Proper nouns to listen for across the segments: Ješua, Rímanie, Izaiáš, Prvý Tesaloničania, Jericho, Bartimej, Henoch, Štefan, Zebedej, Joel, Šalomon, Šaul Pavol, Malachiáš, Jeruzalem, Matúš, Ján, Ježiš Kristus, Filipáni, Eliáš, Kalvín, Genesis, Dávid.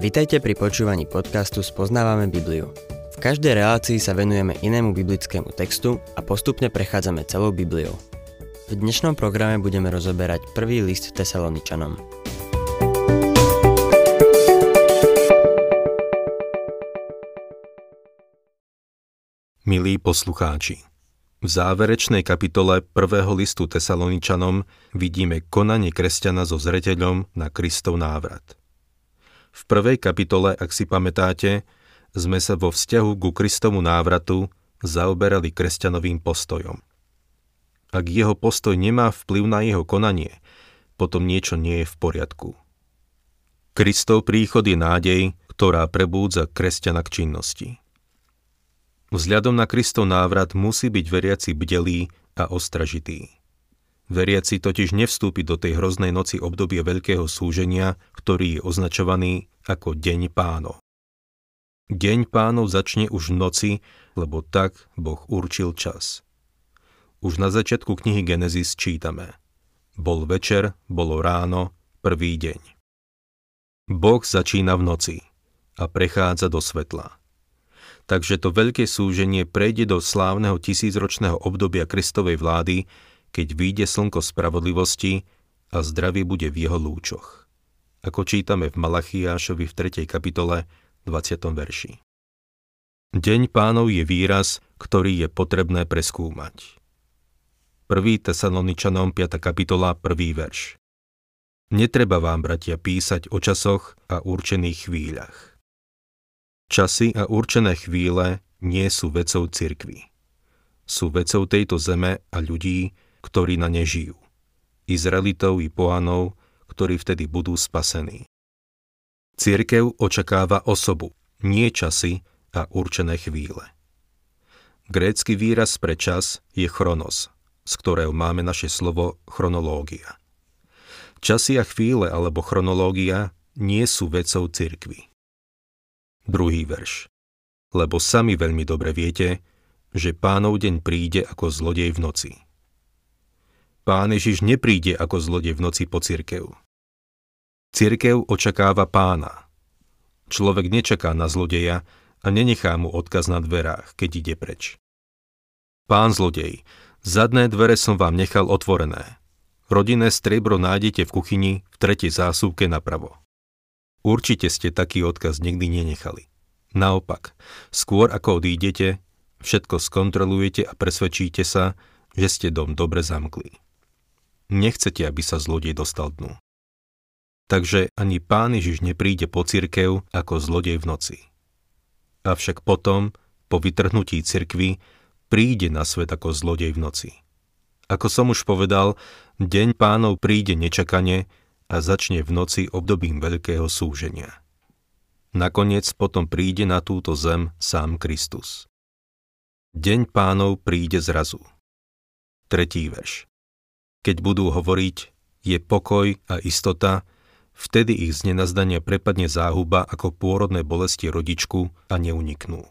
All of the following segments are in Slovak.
Vitajte pri počúvaní podcastu Spoznávame Bibliu. V každej relácii sa venujeme inému biblickému textu a postupne prechádzame celou Bibliou. V dnešnom programe budeme rozoberať prvý list Tesaloničanom. Milí poslucháči, v záverečnej kapitole prvého listu Tesaloničanom vidíme konanie kresťana so zreteľom na Kristov návrat. V prvej kapitole, ak si pamätáte, sme sa vo vzťahu ku Kristovmu návratu zaoberali kresťanovým postojom. Ak jeho postoj nemá vplyv na jeho konanie, potom niečo nie je v poriadku. Kristov príchod je nádej, ktorá prebúdza kresťana k činnosti. Vzhľadom na Kristov návrat musí byť veriaci bdelý a ostražitý. Veriaci totiž nevstúpi do tej hroznej noci obdobie veľkého súženia, ktorý je označovaný ako Deň Pánov. Deň Pánov začne už v noci, lebo tak Boh určil čas. Už na začiatku knihy Genesis čítame: Bol večer, bolo ráno, prvý deň. Boh začína v noci a prechádza do svetla. Takže to veľké súženie prejde do slávneho tisícročného obdobia Kristovej vlády, keď vyjde slnko spravodlivosti a zdravie bude v jeho lúčoch. Ako čítame v Malachiášovi v 3. kapitole 20. verši. Deň Pánov je výraz, ktorý je potrebné preskúmať. 1. Tesaloničanom 5. kapitola 1. verš. Netreba vám, bratia, písať o časoch a určených chvíľach. Časy a určené chvíle nie sú vecou cirkvi. Sú vecou tejto zeme a ľudí, ktorí na nej žijú, Izraelitov i pohanov, ktorí vtedy budú spasení. Cirkev očakáva osobu, nie časy a určené chvíle. Grécky výraz pre čas je chronos, z ktorého máme naše slovo chronológia. Časy a chvíle alebo chronológia nie sú vecou cirkvi. 2. verš. Lebo sami veľmi dobre viete, že Pánov deň príde ako zlodej v noci. Pán Ježiš nepríde ako zlodej v noci po cirkev. Cirkev očakáva Pána. Človek nečaká na zlodeja a nenechá mu odkaz na dverách, keď ide preč. Pán zlodej, zadné dvere som vám nechal otvorené. Rodinné striebro nájdete v kuchyni v 3. zásuvke napravo. Určite ste taký odkaz nikdy nenechali. Naopak, skôr ako odídete, všetko skontrolujete a presvedčíte sa, že ste dom dobre zamkli. Nechcete, aby sa zlodej dostal dnu. Takže ani Pán Ježiš nepríde po cirkev ako zlodej v noci. Avšak potom, po vytrhnutí cirkvi, príde na svet ako zlodej v noci. Ako som už povedal, deň Pánov príde nečakane a začne v noci obdobím veľkého súženia. Nakoniec potom príde na túto zem sám Kristus. Deň Pánov príde zrazu. 3. verš. Keď budú hovoriť, je pokoj a istota, vtedy ich z nenazdania prepadne záhuba ako pôrodné bolesti rodičku a neuniknú.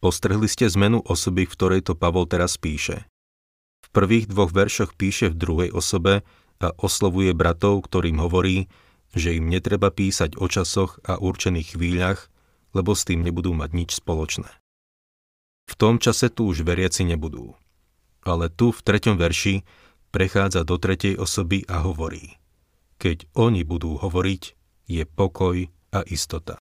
Postrhli ste zmenu osoby, v ktorej to Pavol teraz píše. V prvých dvoch veršoch píše v druhej osobe a oslovuje bratov, ktorým hovorí, že im netreba písať o časoch a určených chvíľach, lebo s tým nebudú mať nič spoločné. V tom čase tu už veriaci nebudú. Ale tu v 3. verši prechádza do 3. osoby a hovorí: Keď oni budú hovoriť, je pokoj a istota.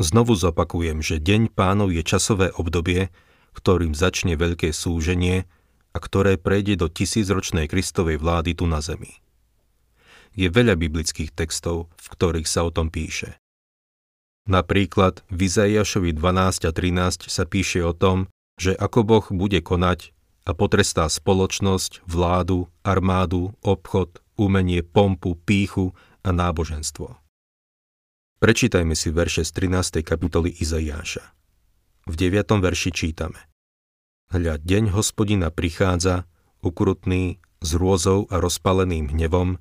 Znovu zopakujem, že deň Pánov je časové obdobie, ktorým začne veľké súženie a ktoré prejde do tisícročnej Kristovej vlády tu na zemi. Je veľa biblických textov, v ktorých sa o tom píše. Napríklad v Izaiášovi 12 a 13 sa píše o tom, že ako Boh bude konať a potrestá spoločnosť, vládu, armádu, obchod, umenie, pompu, pýchu a náboženstvo. Prečítajme si verše z 13. kapitoly Izaiáša. V 9. verši čítame: Hľa, deň Hospodina prichádza, ukrutný, s hrôzou a rozpaleným hnevom,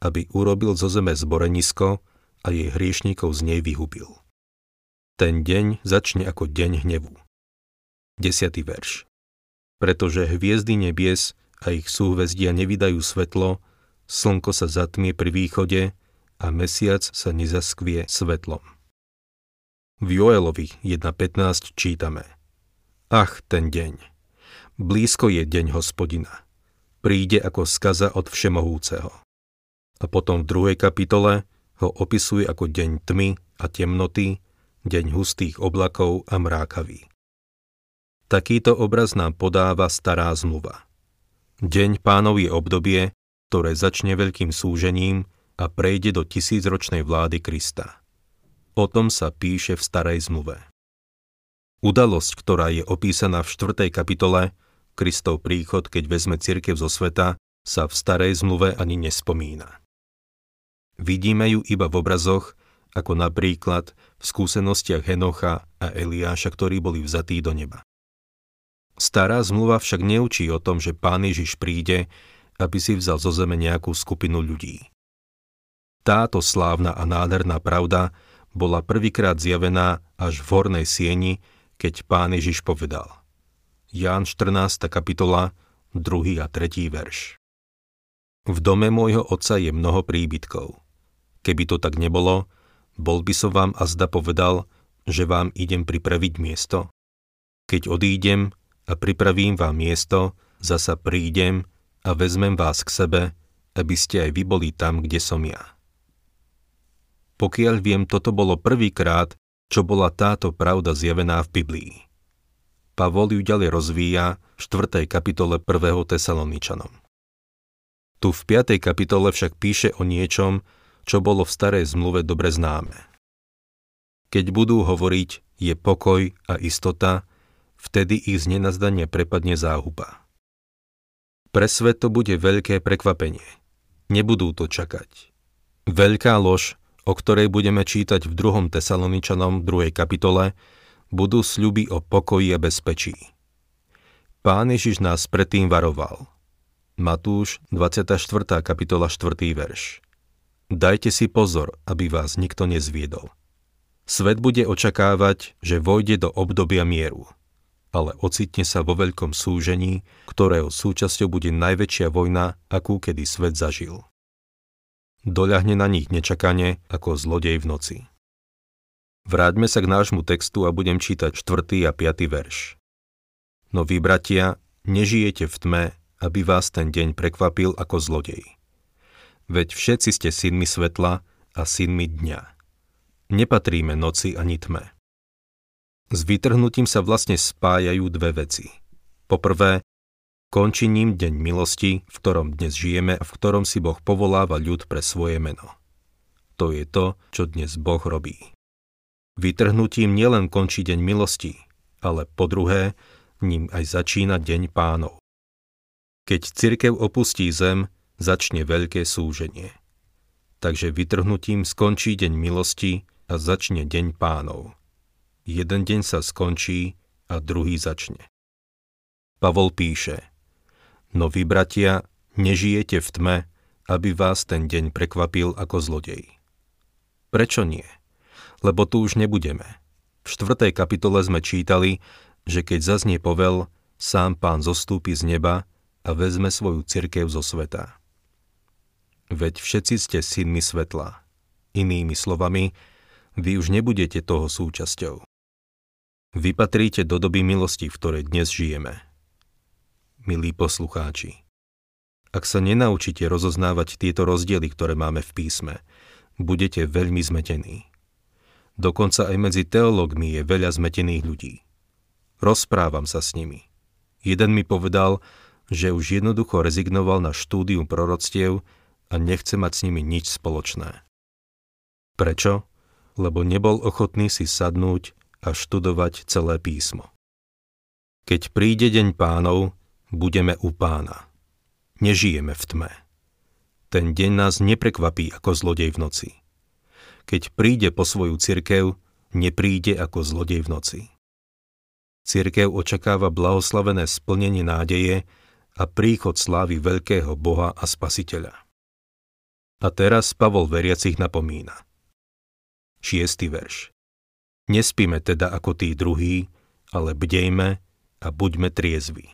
aby urobil zo zeme zborenisko a jej hriešníkov z nej vyhubil. Ten deň začne ako deň hnevu. 10. verš. Pretože hviezdy nebies a ich súhvezdia nevydajú svetlo, slnko sa zatmie pri východe a mesiac sa nezaskvie svetlom. V Joelovi 1.15 čítame: Ach, ten deň! Blízko je deň Hospodina. Príde ako skaza od Všemohúceho. A potom v 2. kapitole ho opisuje ako deň tmy a temnoty, deň hustých oblakov a mrákavý. Takýto obraz nám podáva stará zmluva. Deň Pánov je obdobie, ktoré začne veľkým súžením a prejde do tisícročnej vlády Krista. O tom sa píše v starej zmluve. Udalosť, ktorá je opísaná v 4. kapitole, Kristov príchod, keď vezme cirkev zo sveta, sa v starej zmluve ani nespomína. Vidíme ju iba v obrazoch, ako napríklad v skúsenostiach Henocha a Eliáša, ktorí boli vzatí do neba. Stará zmluva však neučí o tom, že Pán Ježiš príde, aby si vzal zo zeme nejakú skupinu ľudí. Táto slávna a nádherná pravda bola prvýkrát zjavená až v hornej sieni, keď Pán Ježiš povedal. Ján 14. kapitola, 2. a 3. verš. V dome môjho otca je mnoho príbytkov. Keby to tak nebolo, bol by som vám azda povedal, že vám idem pripraviť miesto. Keď odídem a pripravím vám miesto, zasa prídem a vezmem vás k sebe, aby ste aj vy boli tam, kde som ja. Pokiaľ viem, toto bolo prvýkrát, čo bola táto pravda zjavená v Biblii. Pavol ju ďalej rozvíja v 4. kapitole 1. Tesaloničanom. Tu v 5. kapitole však píše o niečom, čo bolo v starej zmluve dobre známe. Keď budú hovoriť, je pokoj a istota, vtedy ich z nenazdania prepadne záhuba. Pre svet to bude veľké prekvapenie. Nebudú to čakať. Veľká lož, o ktorej budeme čítať v 2. Tesaloničanom 2. kapitole, budú sľuby o pokoji a bezpečí. Pán Ježiš nás predtým varoval. Matúš 24. kapitola 4. verš. Dajte si pozor, aby vás nikto nezviedol. Svet bude očakávať, že vojde do obdobia mieru, ale ocitne sa vo veľkom súžení, ktorého súčasťou bude najväčšia vojna, akú kedy svet zažil. Doľahne na nich nečakanie ako zlodej v noci. Vráťme sa k nášmu textu a budem čítať 4. a 5. verš. No vy, bratia, nežijete v tme, aby vás ten deň prekvapil ako zlodej. Veď všetci ste synmi svetla a synmi dňa. Nepatríme noci ani tme. S vytrhnutím sa vlastne spájajú dve veci. Poprvé, končí ním deň milosti, v ktorom dnes žijeme a v ktorom si Boh povoláva ľud pre svoje meno. To je to, čo dnes Boh robí. Vytrhnutím nielen končí deň milosti, ale po druhé, ním aj začína deň Pánov. Keď cirkev opustí zem, začne veľké súženie. Takže vytrhnutím skončí deň milosti a začne deň Pánov. Jeden deň sa skončí a druhý začne. Pavol píše: No vy, bratia, nežijete v tme, aby vás ten deň prekvapil ako zlodej. Prečo nie? Lebo tu už nebudeme. V 4. kapitole sme čítali, že keď zaznie povel, sám Pán zostúpi z neba a vezme svoju cirkev zo sveta. Veď všetci ste synmi svetla. Inými slovami, vy už nebudete toho súčasťou. Vy patríte do doby milosti, v ktorej dnes žijeme. Milí poslucháči, ak sa nenaučíte rozoznávať tieto rozdiely, ktoré máme v písme, budete veľmi zmetení. Dokonca aj medzi teológmi je veľa zmetených ľudí. Rozprávam sa s nimi. Jeden mi povedal, že už jednoducho rezignoval na štúdium proroctiev a nechce mať s nimi nič spoločné. Prečo? Lebo nebol ochotný si sadnúť a študovať celé písmo. Keď príde deň Pánov, budeme u Pána. Nežijeme v tme. Ten deň nás neprekvapí ako zlodej v noci. Keď príde po svoju cirkev, nepríde ako zlodej v noci. Cirkev očakáva blahoslavené splnenie nádeje a príchod slávy veľkého Boha a Spasiteľa. A teraz Pavol veriacich napomína. 6. verš. Nespíme teda ako tí druhí, ale bdejme a buďme triezvi.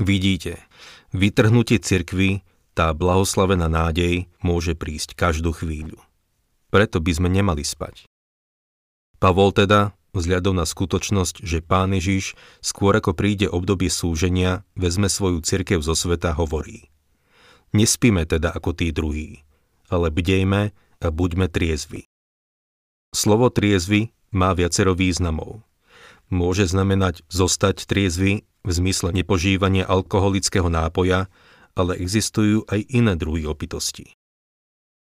Vidíte, vytrhnutie cirkvi Tá blahoslavená nádej môže prísť každú chvíľu. Preto by sme nemali spať. Pavol teda, vzhľadom na skutočnosť, že Pán Ježiš, skôr ako príde obdobie súženia, vezme svoju cirkev zo sveta, hovorí: Nespíme teda ako tí druhí, ale bdejme a buďme triezvi. Slovo triezvi má viacero významov. Môže znamenať zostať triezvi v zmysle nepožívania alkoholického nápoja, ale existujú aj iné druhy opitosti.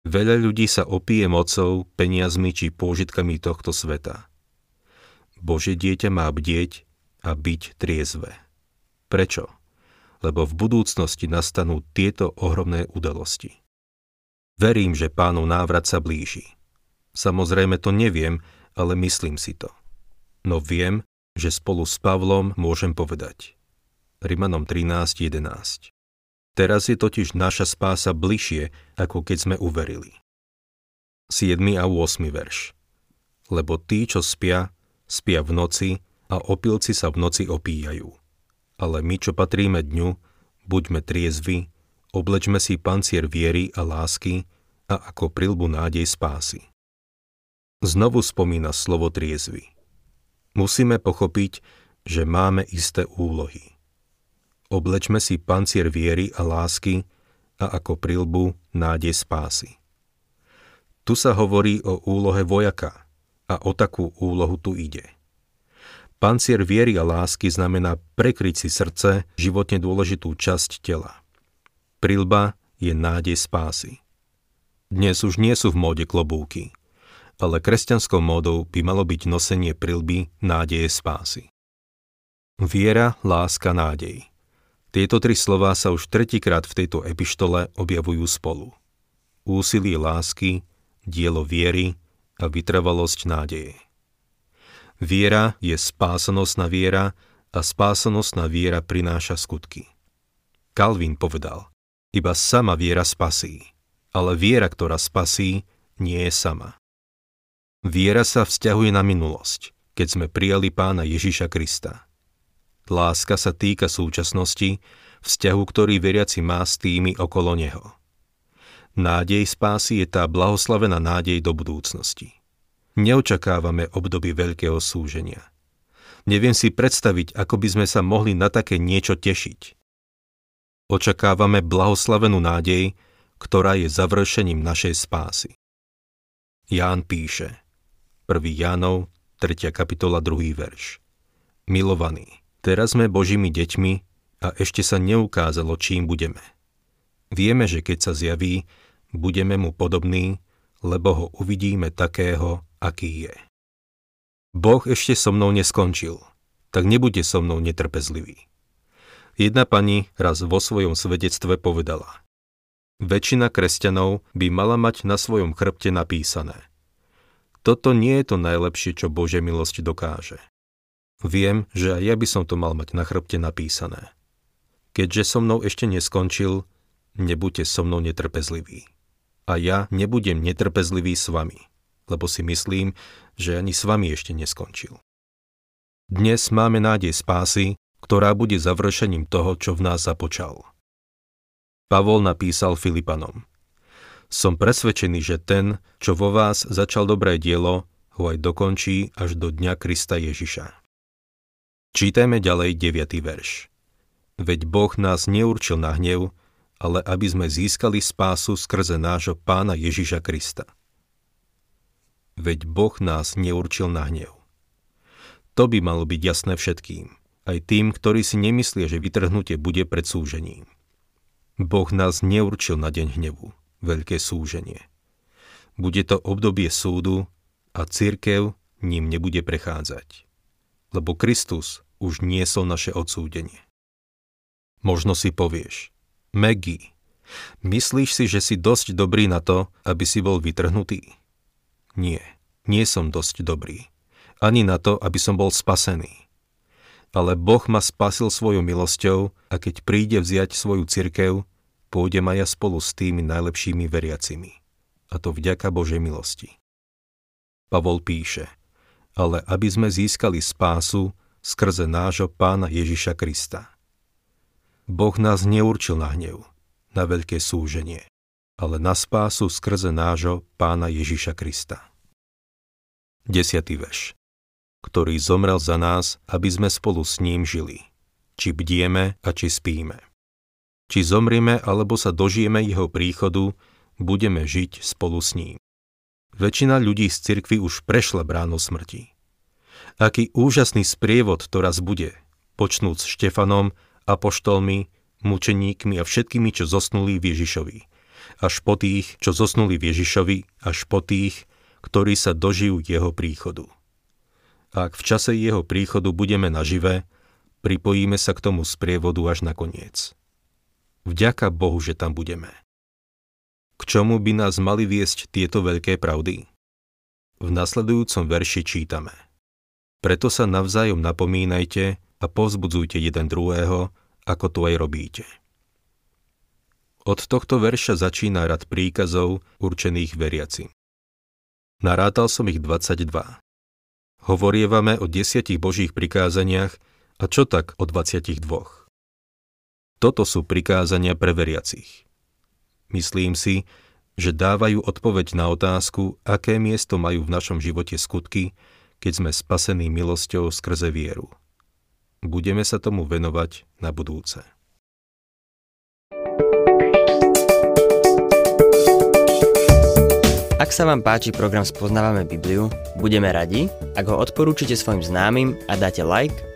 Veľa ľudí sa opije mocou, peniazmi či pôžitkami tohto sveta. Božie dieťa má bdieť a byť triezve. Prečo? Lebo v budúcnosti nastanú tieto ohromné udalosti. Verím, že Pánov návrat sa blíži. Samozrejme to neviem, ale myslím si to. No viem, že spolu s Pavlom môžem povedať. Rímanom 13.11. Teraz je totiž naša spása bližšie, ako keď sme uverili. 7. a 8. verš. Lebo tí, čo spia, spia v noci a opilci sa v noci opíjajú. Ale my, čo patríme dňu, buďme triezvi, oblečme si pancier viery a lásky a ako prilbu nádej spásy. Znovu spomína slovo triezvi. Musíme pochopiť, že máme isté úlohy. Oblečme si pancier viery a lásky a ako prilbu nádej spásy. Tu sa hovorí o úlohe vojaka a o takú úlohu tu ide. Pancier viery a lásky znamená prekryť si srdce, životne dôležitú časť tela. Prilba je nádej spásy. Dnes už nie sú v móde klobúky, ale kresťanskou módou by malo byť nosenie prilby nádeje spásy. Viera, láska, nádej. Tieto tri slová sa už tretíkrát v tejto epištole objavujú spolu. Úsilie lásky, dielo viery a vytrvalosť nádeje. Viera je spásanostná viera a spásanostná viera prináša skutky. Kalvín povedal: iba sama viera spasí, ale viera, ktorá spasí, nie je sama. Viera sa vzťahuje na minulosť, keď sme prijali Pána Ježiša Krista. Láska sa týka súčasnosti, vzťahu, ktorý veriaci má s tými okolo neho. Nádej spásy je tá blahoslavená nádej do budúcnosti. Neočakávame obdobie veľkého súženia. Neviem si predstaviť, ako by sme sa mohli na také niečo tešiť. Očakávame blahoslavenú nádej, ktorá je završením našej spásy. Ján píše, 1. Jánov, 3. kapitola, 2. verš. Milovaní, teraz sme Božími deťmi a ešte sa neukázalo, čím budeme. Vieme, že keď sa zjaví, budeme mu podobní, lebo ho uvidíme takého, aký je. Boh ešte so mnou neskončil, tak nebuďte so mnou netrpezliví. Jedna pani raz vo svojom svedectve povedala: väčšina kresťanov by mala mať na svojom chrbte napísané: toto nie je to najlepšie, čo Božia milosť dokáže. Viem, že aj ja by som to mal mať na chrbte napísané. Keďže so mnou ešte neskončil, nebuďte so mnou netrpezliví. A ja nebudem netrpezlivý s vami, lebo si myslím, že ani s vami ešte neskončil. Dnes máme nádej spásy, ktorá bude završením toho, čo v nás započal. Pavol napísal Filipanom: som presvedčený, že ten, čo vo vás začal dobré dielo, ho aj dokončí až do dňa Krista Ježiša. Čítajme ďalej 9. verš. Veď Boh nás neurčil na hnev, ale aby sme získali spásu skrze nášho Pána Ježiša Krista. Veď Boh nás neurčil na hnev. To by malo byť jasné všetkým, aj tým, ktorí si nemyslia, že vytrhnutie bude pred súžením. Boh nás neurčil na deň hnevu, veľké súženie. Bude to obdobie súdu a cirkev ním nebude prechádzať, lebo Kristus už niesol naše odsúdenie. Možno si povieš: Megi, myslíš si, že si dosť dobrý na to, aby si bol vytrhnutý? Nie, nie som dosť dobrý. Ani na to, aby som bol spasený. Ale Boh ma spasil svojou milosťou a keď príde vziať svoju cirkev, pôjdem aj ja spolu s tými najlepšími veriacimi. A to vďaka Božej milosti. Pavol píše: ale aby sme získali spásu skrze nášho Pána Ježiša Krista. Boh nás neurčil na hnev, na veľké súženie, ale na spásu skrze nášho Pána Ježiša Krista. 10. verš. Ktorý zomrel za nás, aby sme spolu s ním žili. Či bdieme a či spíme. Či zomrieme, alebo sa dožijeme jeho príchodu, budeme žiť spolu s ním. Väčšina ľudí z cirkvi už prešla bránu smrti. Aký úžasný sprievod to raz bude, počnúc Štefanom, apoštolmi, mučeníkmi a všetkými, čo zosnuli v Ježišovi, až po tých, čo zosnuli v Ježišovi, až po tých, ktorí sa dožijú jeho príchodu. Ak v čase jeho príchodu budeme nažive, pripojíme sa k tomu sprievodu až na koniec. Vďaka Bohu, že tam budeme. K čomu by nás mali viesť tieto veľké pravdy? V nasledujúcom verši čítame: Preto sa navzájom napomínajte a povzbudzujte jeden druhého, ako to aj robíte. Od tohto verša začína rad príkazov určených veriacim. Narátal som ich 22. Hovorievame o 10 Božích prikázaniach, a čo tak o 22? Toto sú prikázania pre veriacich. Myslím si, že dávajú odpoveď na otázku, aké miesto majú v našom živote skutky, keď sme spasení milosťou skrze vieru. Budeme sa tomu venovať na budúce. Ak sa vám páči program Spoznávame Bibliu, budeme radi, ak ho odporúčite svojim známym a dáte like,